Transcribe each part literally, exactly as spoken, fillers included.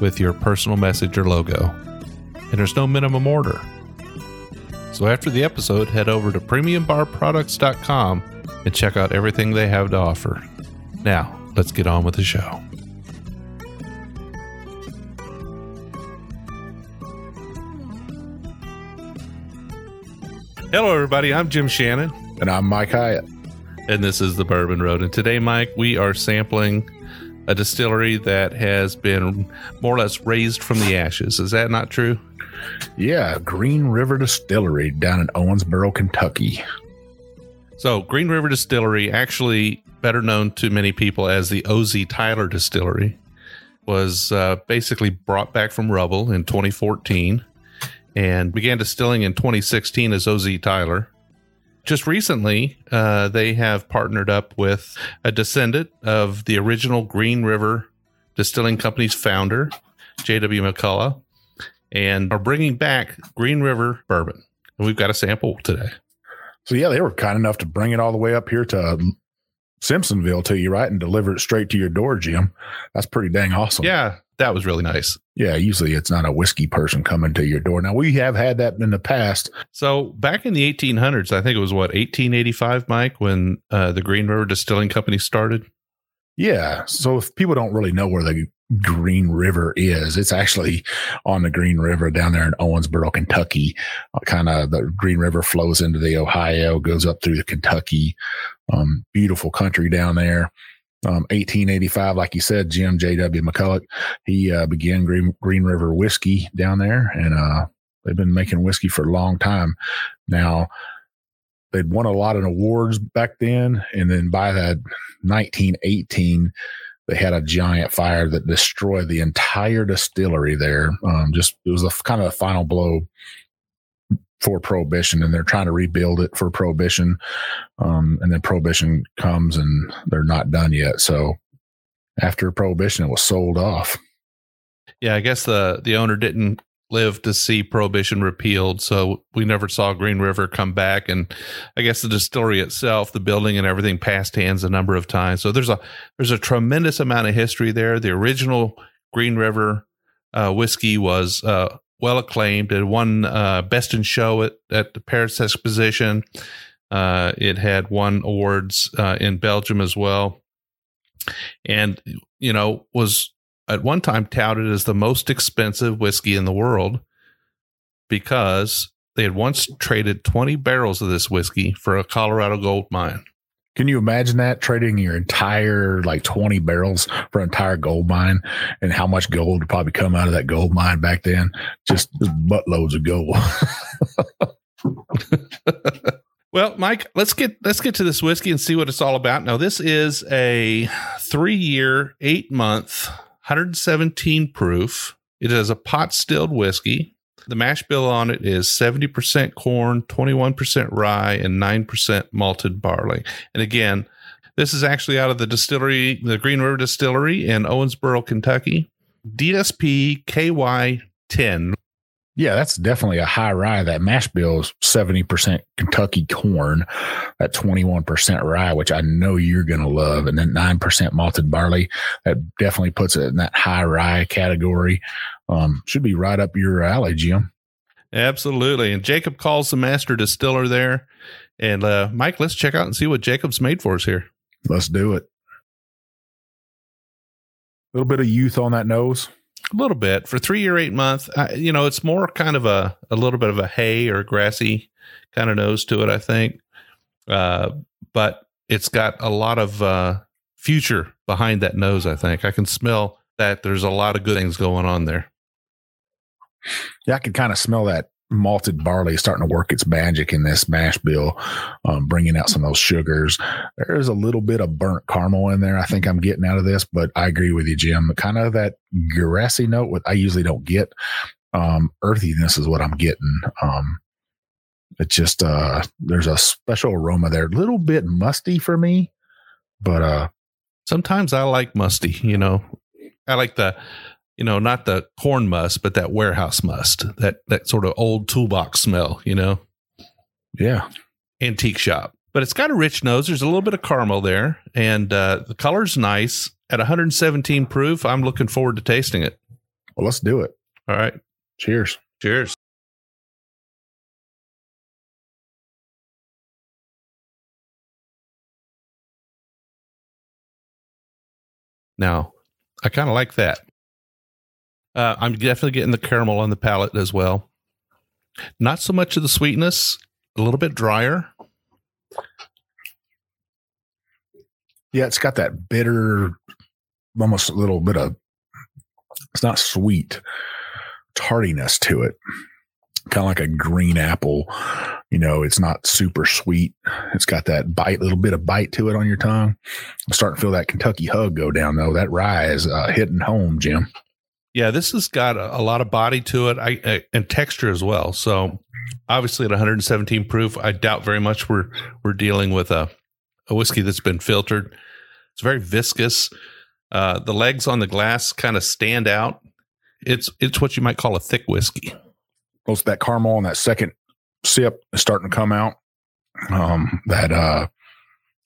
with your personal message or logo. And there's no minimum order. So after the episode, head over to premium bar products dot com and check out everything they have to offer. Now, let's get on with the show. Hello, everybody. I'm Jim Shannon. And I'm Mike Hyatt. And this is the Bourbon Road. And today, Mike, we are sampling a distillery that has been more or less raised from the ashes. Is that not true? Yeah, Green River Distillery down in Owensboro, Kentucky. So Green River Distillery, actually better known to many people as the O Z. Tyler Distillery, was uh, basically brought back from rubble in twenty fourteen and began distilling in twenty sixteen as O Z. Tyler. Just recently, uh, they have partnered up with a descendant of the original Green River Distilling Company's founder, J W McCulloch, and are bringing back Green River bourbon. And we've got a sample today. So, yeah, they were kind enough to bring it all the way up here to Simpsonville to you, right? And deliver it straight to your door, Jim. That's pretty dang awesome. Yeah, that was really nice. Yeah, usually it's not a whiskey person coming to your door. Now, we have had that in the past. So back in the eighteen hundreds, I think it was, what, eighteen eighty-five, Mike, when uh, the Green River Distilling Company started? Yeah. So if people don't really know where the Green River is, it's actually on the Green River down there in Owensboro, Kentucky. Kind of the Green River flows into the Ohio, goes up through the Kentucky. Um, beautiful country down there. Um, eighteen eighty-five, like you said, Jim, J W. McCulloch, he uh, began Green, Green River whiskey down there, and uh, they've been making whiskey for a long time. Now, they'd won a lot of awards back then, and then by that nineteen eighteen, they had a giant fire that destroyed the entire distillery there. Um, just it was a kind of a final blow for Prohibition, and they're trying to rebuild it for Prohibition. Um, and then Prohibition comes, and they're not done yet. So after Prohibition, it was sold off. Yeah, I guess the, the owner didn't live to see Prohibition repealed, so we never saw Green River come back. And I guess the distillery itself, the building and everything, passed hands a number of times. So there's a there's a tremendous amount of history there. The original Green River uh, whiskey was uh, well acclaimed. It won uh, Best in Show at, at the Paris Exposition. Uh, it had won awards uh, in Belgium as well, and you know was. At one time touted as the most expensive whiskey in the world because they had once traded twenty barrels of this whiskey for a Colorado gold mine. Can you imagine that, trading your entire, like, twenty barrels for an entire gold mine, and how much gold would probably come out of that gold mine back then? Just, just buttloads of gold. Well, Mike, let's get let's get to this whiskey and see what it's all about. Now, this is a three-year, eight-month, one hundred seventeen proof. It is a pot-stilled whiskey. The mash bill on it is seventy percent corn, twenty-one percent rye, and nine percent malted barley. And again, this is actually out of the distillery, the Green River Distillery in Owensboro, Kentucky. D S P K Y ten. Yeah, that's definitely a high rye. That mash bill is seventy percent Kentucky corn, that twenty-one percent rye, which I know you're going to love, and then nine percent malted barley. That definitely puts it in that high rye category. Um, should be right up your alley, Jim. Absolutely. And Jacob Call's the master distiller there. And uh, Mike, let's check out and see what Jacob's made for us here. Let's do it. A little bit of youth on that nose. A little bit. For three or eight months, I, you know, it's more kind of a, a little bit of a hay or grassy kind of nose to it, I think. Uh, but it's got a lot of uh, future behind that nose, I think. I can smell that there's a lot of good things going on there. Yeah, I can kind of smell that malted barley is starting to work its magic in this mash bill, um, bringing out some of those sugars. There's a little bit of burnt caramel in there I think I'm getting out of this, but I agree with you, Jim. Kind of that grassy note, what I usually don't get. Um, earthiness is what I'm getting. Um, it's just, uh, there's a special aroma there. A little bit musty for me, but uh, sometimes I like musty, you know. I like the, you know, not the corn must, but that warehouse must, that that sort of old toolbox smell, you know? Yeah. Antique shop. But it's got a rich nose. There's a little bit of caramel there. And uh, the color's nice. At one seventeen proof, I'm looking forward to tasting it. Well, let's do it. All right. Cheers. Cheers. Now, I kind of like that. Uh, I'm definitely getting the caramel on the palate as well. Not so much of the sweetness, a little bit drier. Yeah, it's got that bitter, almost a little bit of, it's not sweet, tartiness to it. Kind of like a green apple. You know, it's not super sweet. It's got that bite, little bit of bite to it on your tongue. I'm starting to feel that Kentucky hug go down, though. That rye is uh, hitting home, Jim. Yeah, this has got a, a lot of body to it, I, I, and texture as well. So obviously at one seventeen proof, I doubt very much we're we're dealing with a, a whiskey that's been filtered. It's very viscous. Uh, the legs on the glass kind of stand out. It's it's what you might call a thick whiskey. Most that caramel on that second sip is starting to come out. Um, that uh,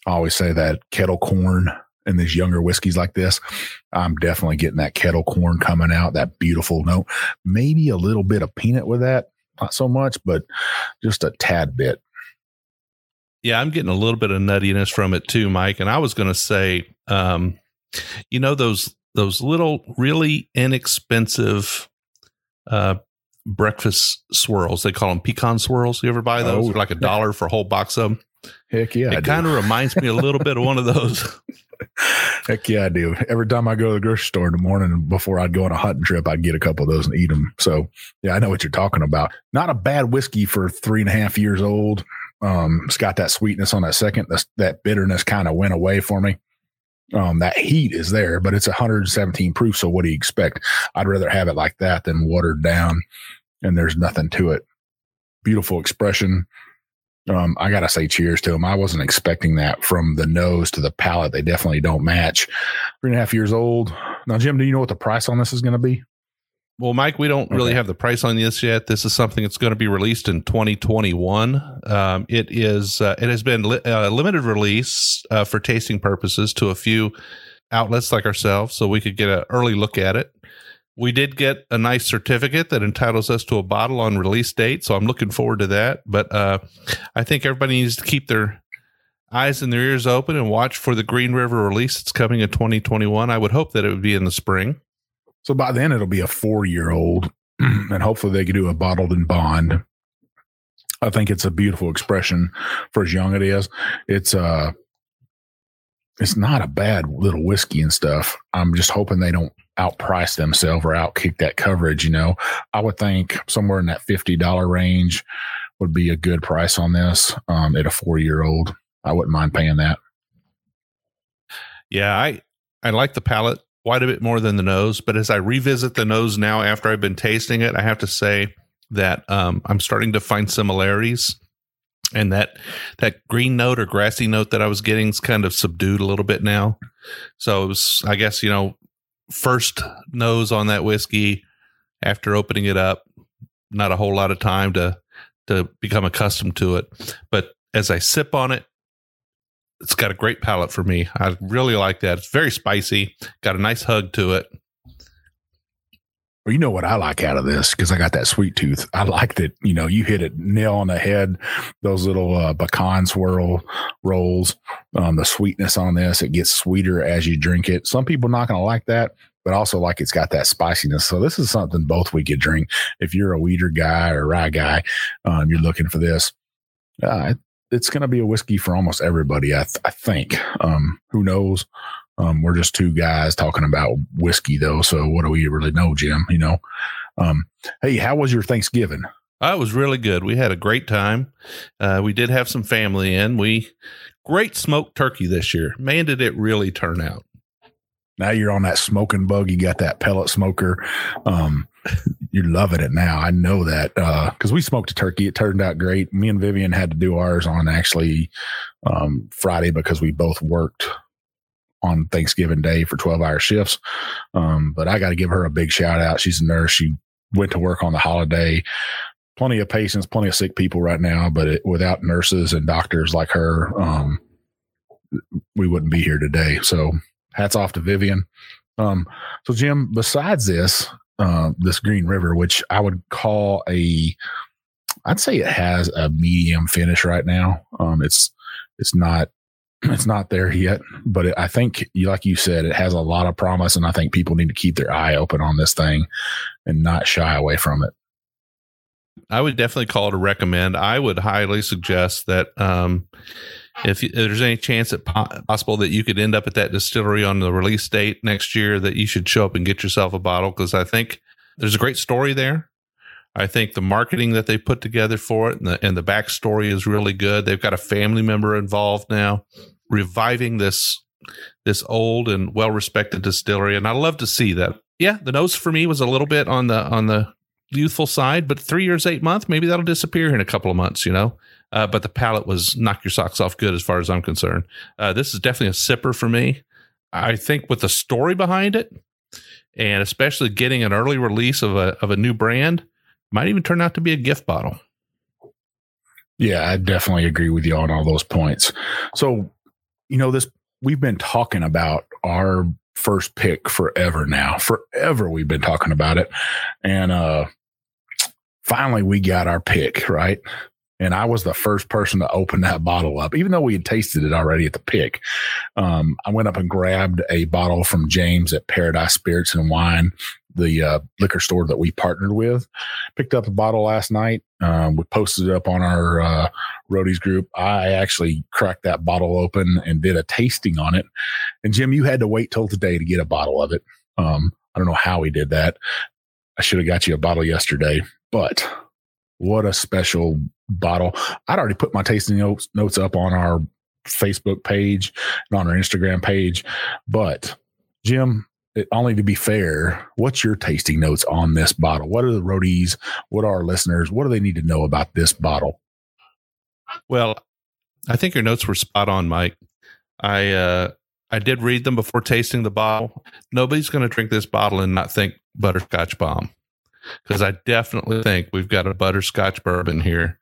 I always say that kettle corn. And these younger whiskeys like this, I'm definitely getting that kettle corn coming out, that beautiful note. Maybe a little bit of peanut with that, not so much, but just a tad bit. Yeah, I'm getting a little bit of nuttiness from it too, Mike. And I was going to say, um, you know, those those little really inexpensive uh, breakfast swirls. They call them pecan swirls. You ever buy those? Oh, like a dollar for a whole box of them. Heck yeah. It kind of reminds me a little bit of one of those. Heck yeah, I do. Every time I go to the grocery store in the morning before I'd go on a hunting trip, I'd get a couple of those and eat them. So, yeah, I know what you're talking about. Not a bad whiskey for three and a half years old. Um, it's got that sweetness on that second. That, that bitterness kind of went away for me. Um, that heat is there, but it's one seventeen proof. So what do you expect? I'd rather have it like that than watered down and there's nothing to it. Beautiful expression. Um, I got to say cheers to them. I wasn't expecting that from the nose to the palate. They definitely don't match. Three and a half years old. Now, Jim, do you know what the price on this is going to be? Well, Mike, we don't okay. really have the price on this yet. This is something that's going to be released in twenty twenty-one. Um, it is. Uh, it has been li- uh, limited release uh, for tasting purposes to a few outlets like ourselves, so we could get an early look at it. We did get a nice certificate that entitles us to a bottle on release date, so I'm looking forward to that. But uh, I think everybody needs to keep their eyes and their ears open and watch for the Green River release. It's coming in twenty twenty-one. I would hope that it would be in the spring. So by then, it'll be a four-year-old, and hopefully they can do a bottled and bond. I think it's a beautiful expression for as young it is. It's uh, it's not a bad little whiskey and stuff. I'm just hoping they don't outprice themselves or outkick that coverage. You know, I would think somewhere in that fifty dollars range would be a good price on this um, at a four-year-old. I wouldn't mind paying that. Yeah, I, I like the palate quite a bit more than the nose, but as I revisit the nose now after I've been tasting it, I have to say that um, I'm starting to find similarities, and that that green note or grassy note that I was getting is kind of subdued a little bit now. So it was, I guess, you know, first nose on that whiskey after opening it up, not a whole lot of time to to become accustomed to it. But as I sip on it, it's got a great palate for me. I really like that. It's very spicy, got a nice hug to it. Well, you know what I like out of this, because I got that sweet tooth. I like that, you know, you hit it nail on the head, those little uh, pecan swirl rolls, um, the sweetness on this. It gets sweeter as you drink it. Some people not going to like that, but also like it's got that spiciness. So this is something both we could drink. If you're a weeder guy or rye guy, um, you're looking for this. Uh, it, it's going to be a whiskey for almost everybody, I, th- I think. Um, who knows? Um, we're just two guys talking about whiskey, though. So what do we really know, Jim? You know, um, hey, how was your Thanksgiving? Oh, it was really good. We had a great time. Uh, we did have some family in. We great smoked turkey this year. Man, did it really turn out. Now you're on that smoking bug. You got that pellet smoker. Um, you're loving it now. I know that because uh, we smoked a turkey. It turned out great. Me and Vivian had to do ours on actually um, Friday because we both worked on Thanksgiving Day for twelve-hour shifts. Um, but I got to give her a big shout-out. She's a nurse. She went to work on the holiday. Plenty of patients, plenty of sick people right now, but it, without nurses and doctors like her, um, we wouldn't be here today. So hats off to Vivian. Um, so, Jim, besides this, uh, this Green River, which I would call a, I'd say it has a medium finish right now. Um, it's it's not it's not there yet, but it, I think, like you said, it has a lot of promise, and I think people need to keep their eye open on this thing and not shy away from it. I would definitely call it a recommend. I would highly suggest that um, if, you, if there's any chance that po- possible that you could end up at that distillery on the release date next year, that you should show up and get yourself a bottle, because I think there's a great story there. I think the marketing that they put together for it and the, and the backstory is really good. They've got a family member involved now, reviving this this old and well-respected distillery, and I love to see that. Yeah, the nose for me was a little bit on the on the. youthful side, but three years, eight months, maybe that'll disappear in a couple of months, you know, uh, but the palate was knock your socks off good as far as I'm concerned. Uh, this is definitely a sipper for me. I think with the story behind it, and especially getting an early release of a, of a new brand, might even turn out to be a gift bottle. Yeah, I definitely agree with you on all those points. So, you know, this, we've been talking about our first pick forever now, forever. We've been talking about it. And, uh, finally we got our pick, right? And I was the first person to open that bottle up, even though we had tasted it already at the pick. Um, I went up and grabbed a bottle from James at Paradise Spirits and Wine, the uh, liquor store that we partnered with. Picked up a bottle last night. Um, we posted it up on our uh, roadies group. I actually cracked that bottle open and did a tasting on it. And Jim, you had to wait till today to get a bottle of it. Um, I don't know how we did that. I should have got you a bottle yesterday, but what a special bottle. I'd already put my tasting notes, notes up on our Facebook page and on our Instagram page, but Jim, it, only to be fair, what's your tasting notes on this bottle? What are the roadies? What are our listeners? What do they need to know about this bottle? Well, I think your notes were spot on, Mike. I uh, I did read them before tasting the bottle. Nobody's going to drink this bottle and not think butterscotch bomb, because I definitely think we've got a butterscotch bourbon here.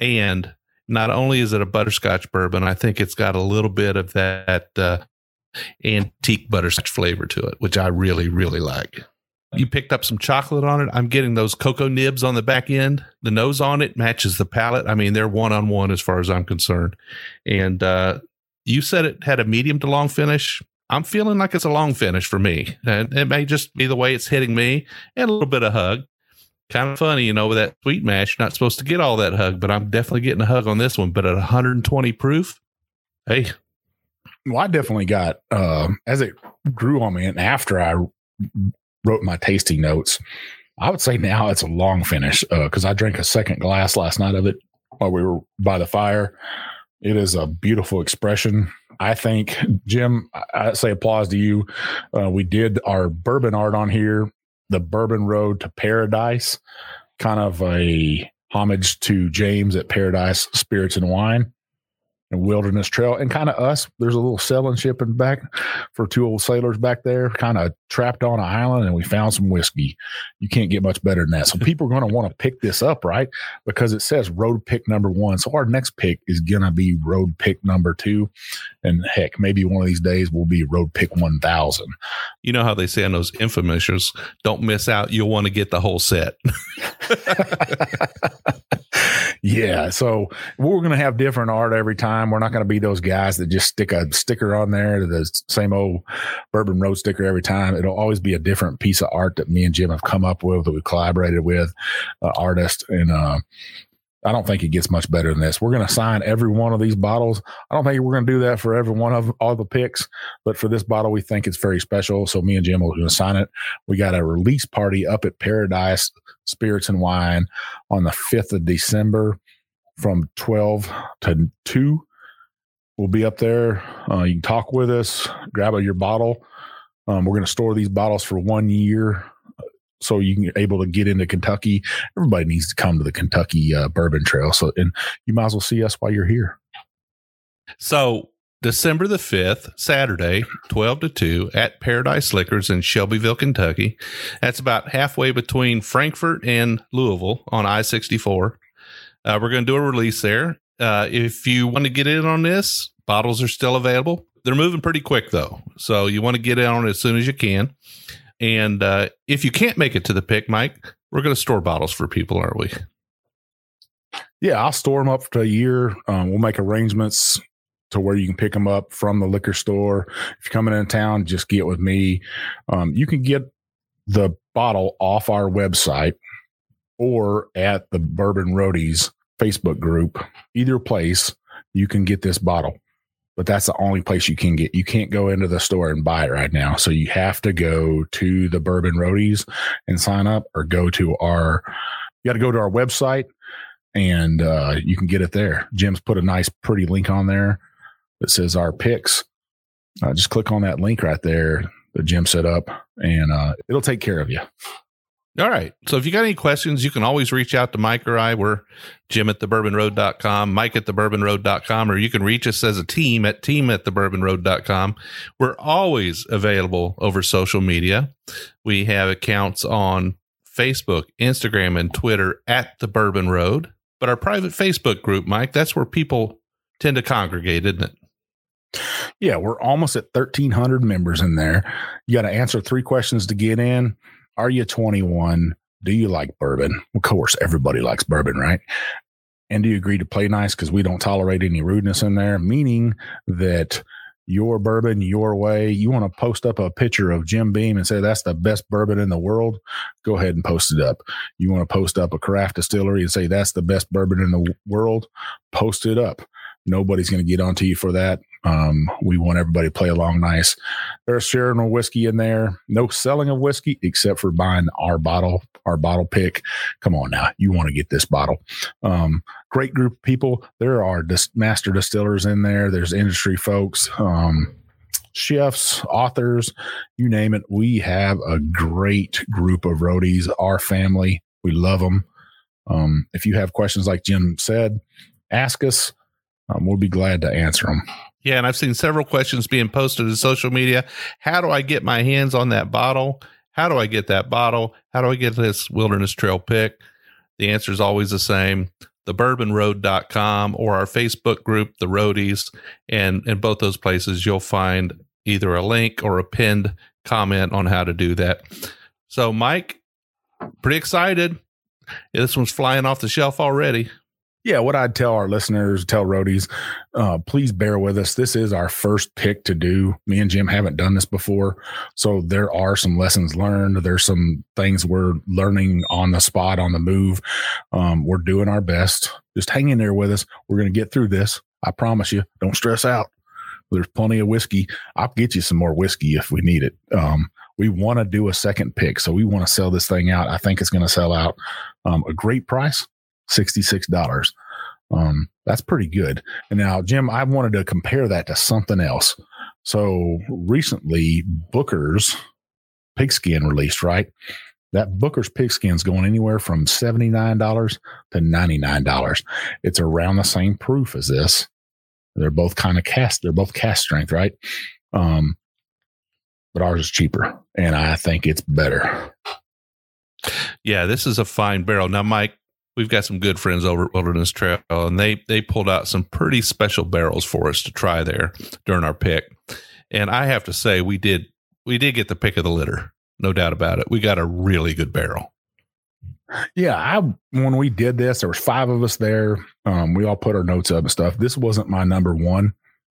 And not only is it a butterscotch bourbon, I think it's got a little bit of that uh, antique butterscotch flavor to it, which I really, really like. You picked up some chocolate on it. I'm getting those cocoa nibs on the back end. The nose on it matches the palate. I mean, they're one-on-one as far as I'm concerned. And uh, you said it had a medium to long finish. I'm feeling like it's a long finish for me. And it may just be the way it's hitting me, and a little bit of hug. Kind of funny, you know, with that sweet mash, you're not supposed to get all that hug, but I'm definitely getting a hug on this one. But at one hundred twenty proof, hey. Well, I definitely got, uh, as it grew on me and after I wrote my tasting notes, I would say now it's a long finish because uh, I drank a second glass last night of it while we were by the fire. It is a beautiful expression. I think, Jim, I say applause to you. Uh, we did our bourbon art on here, the Bourbon Road to Paradise, kind of a homage to James at Paradise Spirits and Wine and Wilderness Trail, and kind of us. There's a little sailing ship in back for two old sailors back there, kind of trapped on an island, and we found some whiskey. You can't get much better than that. So people are going to want to pick this up, right? Because it says road pick number one. So our next pick is going to be road pick number two. And heck, maybe one of these days we'll be road pick one thousand. You know how they say on those infomercials, don't miss out. You'll want to get the whole set. Yeah, so we're going to have different art every time. We're not going to be those guys that just stick a sticker on there, the same old Bourbon Road sticker every time. It'll always be a different piece of art that me and Jim have come up with, that we've collaborated with uh, artists. And uh, I don't think it gets much better than this. We're going to sign every one of these bottles. I don't think we're going to do that for every one of all the picks, but for this bottle, we think it's very special. So me and Jim are going to sign it. We got a release party up at Paradise Spirits and Wine on the fifth of December from twelve to two. We'll be up there. Uh, you can talk with us, grab your bottle. Um, we're going to store these bottles for one year. So you can able to get into Kentucky. Everybody needs to come to the Kentucky uh, Bourbon Trail. So, and you might as well see us while you're here. So December the fifth, Saturday, twelve to two at Paradise Liquors in Shelbyville, Kentucky. That's about halfway between Frankfort and Louisville on I sixty-four. Uh, we're going to do a release there. Uh, if you want to get in on this, bottles are still available. They're moving pretty quick though. So you want to get in on it as soon as you can. And uh, if you can't make it to the pick, Mike, we're going to store bottles for people, aren't we? Yeah, I'll store them up to a year. Um, we'll make arrangements to where you can pick them up from the liquor store. If you're coming into town, just get with me. Um, you can get the bottle off our website or at the Bourbon Roadies Facebook group. Either place, you can get this bottle. But that's the only place you can get. You can't go into the store and buy it right now. So you have to go to the Bourbon Roadies and sign up, or go to our, you got to go to our website and uh, you can get it there. Jim's put a nice, pretty link on there that says our picks. Uh, just click on that link right there that Jim set up, and uh, it'll take care of you. All right. So if you got any questions, you can always reach out to Mike or I. We're Jim at the bourbon road dot com, Mike at the bourbon road dot com, or you can reach us as a team at team at the bourbon road dot com. We're always available over social media. We have accounts on Facebook, Instagram, and Twitter at the Bourbon Road. But our private Facebook group, Mike, that's where people tend to congregate, isn't it? Yeah, we're almost at thirteen hundred members in there. You got to answer three questions to get in. Are you twenty-one? Do you like bourbon? Of course, everybody likes bourbon, right? And do you agree to play nice? Because we don't tolerate any rudeness in there, meaning that your bourbon, your way. You want to post up a picture of Jim Beam and say, that's the best bourbon in the world. Go ahead and post it up. You want to post up a craft distillery and say, that's the best bourbon in the world. Post it up. Nobody's going to get onto you for that. Um, we want everybody to play along nice. There's sharing of whiskey in there. No selling of whiskey except for buying our bottle, our bottle pick. Come on now. You want to get this bottle. Um, great group of people. There are dis- master distillers in there. There's industry folks, um, chefs, authors, you name it. We have a great group of roadies, our family. We love them. Um, if you have questions, like Jim said, ask us. Um, we'll be glad to answer them. Yeah, and I've seen several questions being posted to social media. How do I get my hands on that bottle? How do I get that bottle? How do I get this Wilderness Trail pick? The answer is always the same, the bourbon road dot com or our Facebook group, The Roadies. And in both those places, you'll find either a link or a pinned comment on how to do that. So, Mike, pretty excited. This one's flying off the shelf already. Yeah, what I'd tell our listeners, tell roadies, uh, please bear with us. This is our first pick to do. Me and Jim haven't done this before, so there are some lessons learned. There's some things we're learning on the spot, on the move. Um, we're doing our best. Just hang in there with us. We're going to get through this. I promise you. Don't stress out. There's plenty of whiskey. I'll get you some more whiskey if we need it. Um, we want to do a second pick, so we want to sell this thing out. I think it's going to sell out um, a great price. sixty-six dollars. Um, that's pretty good. And now, Jim, I wanted to compare that to something else. So recently, Booker's Pigskin released, right? That Booker's Pigskin is going anywhere from seventy-nine dollars to ninety-nine dollars. It's around the same proof as this. They're both kind of cast. They're both cast strength, right? Um, but ours is cheaper, and I think it's better. Yeah, this is a fine barrel. Now, Mike, we've got some good friends over at Wilderness Trail, and they they pulled out some pretty special barrels for us to try there during our pick. And I have to say, we did we did get the pick of the litter, no doubt about it. We got a really good barrel. Yeah, I when we did this, there was five of us there. Um, we all put our notes up and stuff. This wasn't my number one,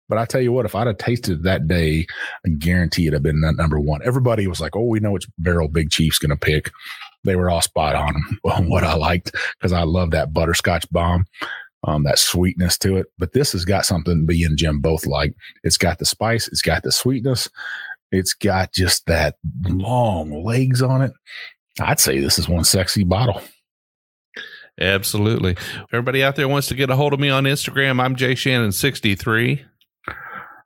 but I tell you what, if I'd have tasted that day, I guarantee it'd have been that number one. Everybody was like, "Oh, we know which barrel Big Chief's going to pick." they were all spot on on what I liked, because I love that butterscotch bomb, um, that sweetness to it. But this has got something B and Jim both like. It's got the spice, it's got the sweetness, it's got just that long legs on it. I'd say this is one sexy bottle. Absolutely. Everybody out there wants to get a hold of me on Instagram. I'm J Shannon sixty-three.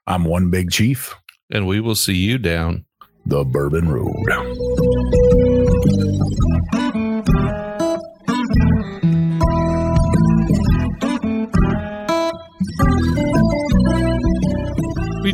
I'm One Big Chief. And we will see you down the Bourbon Road. We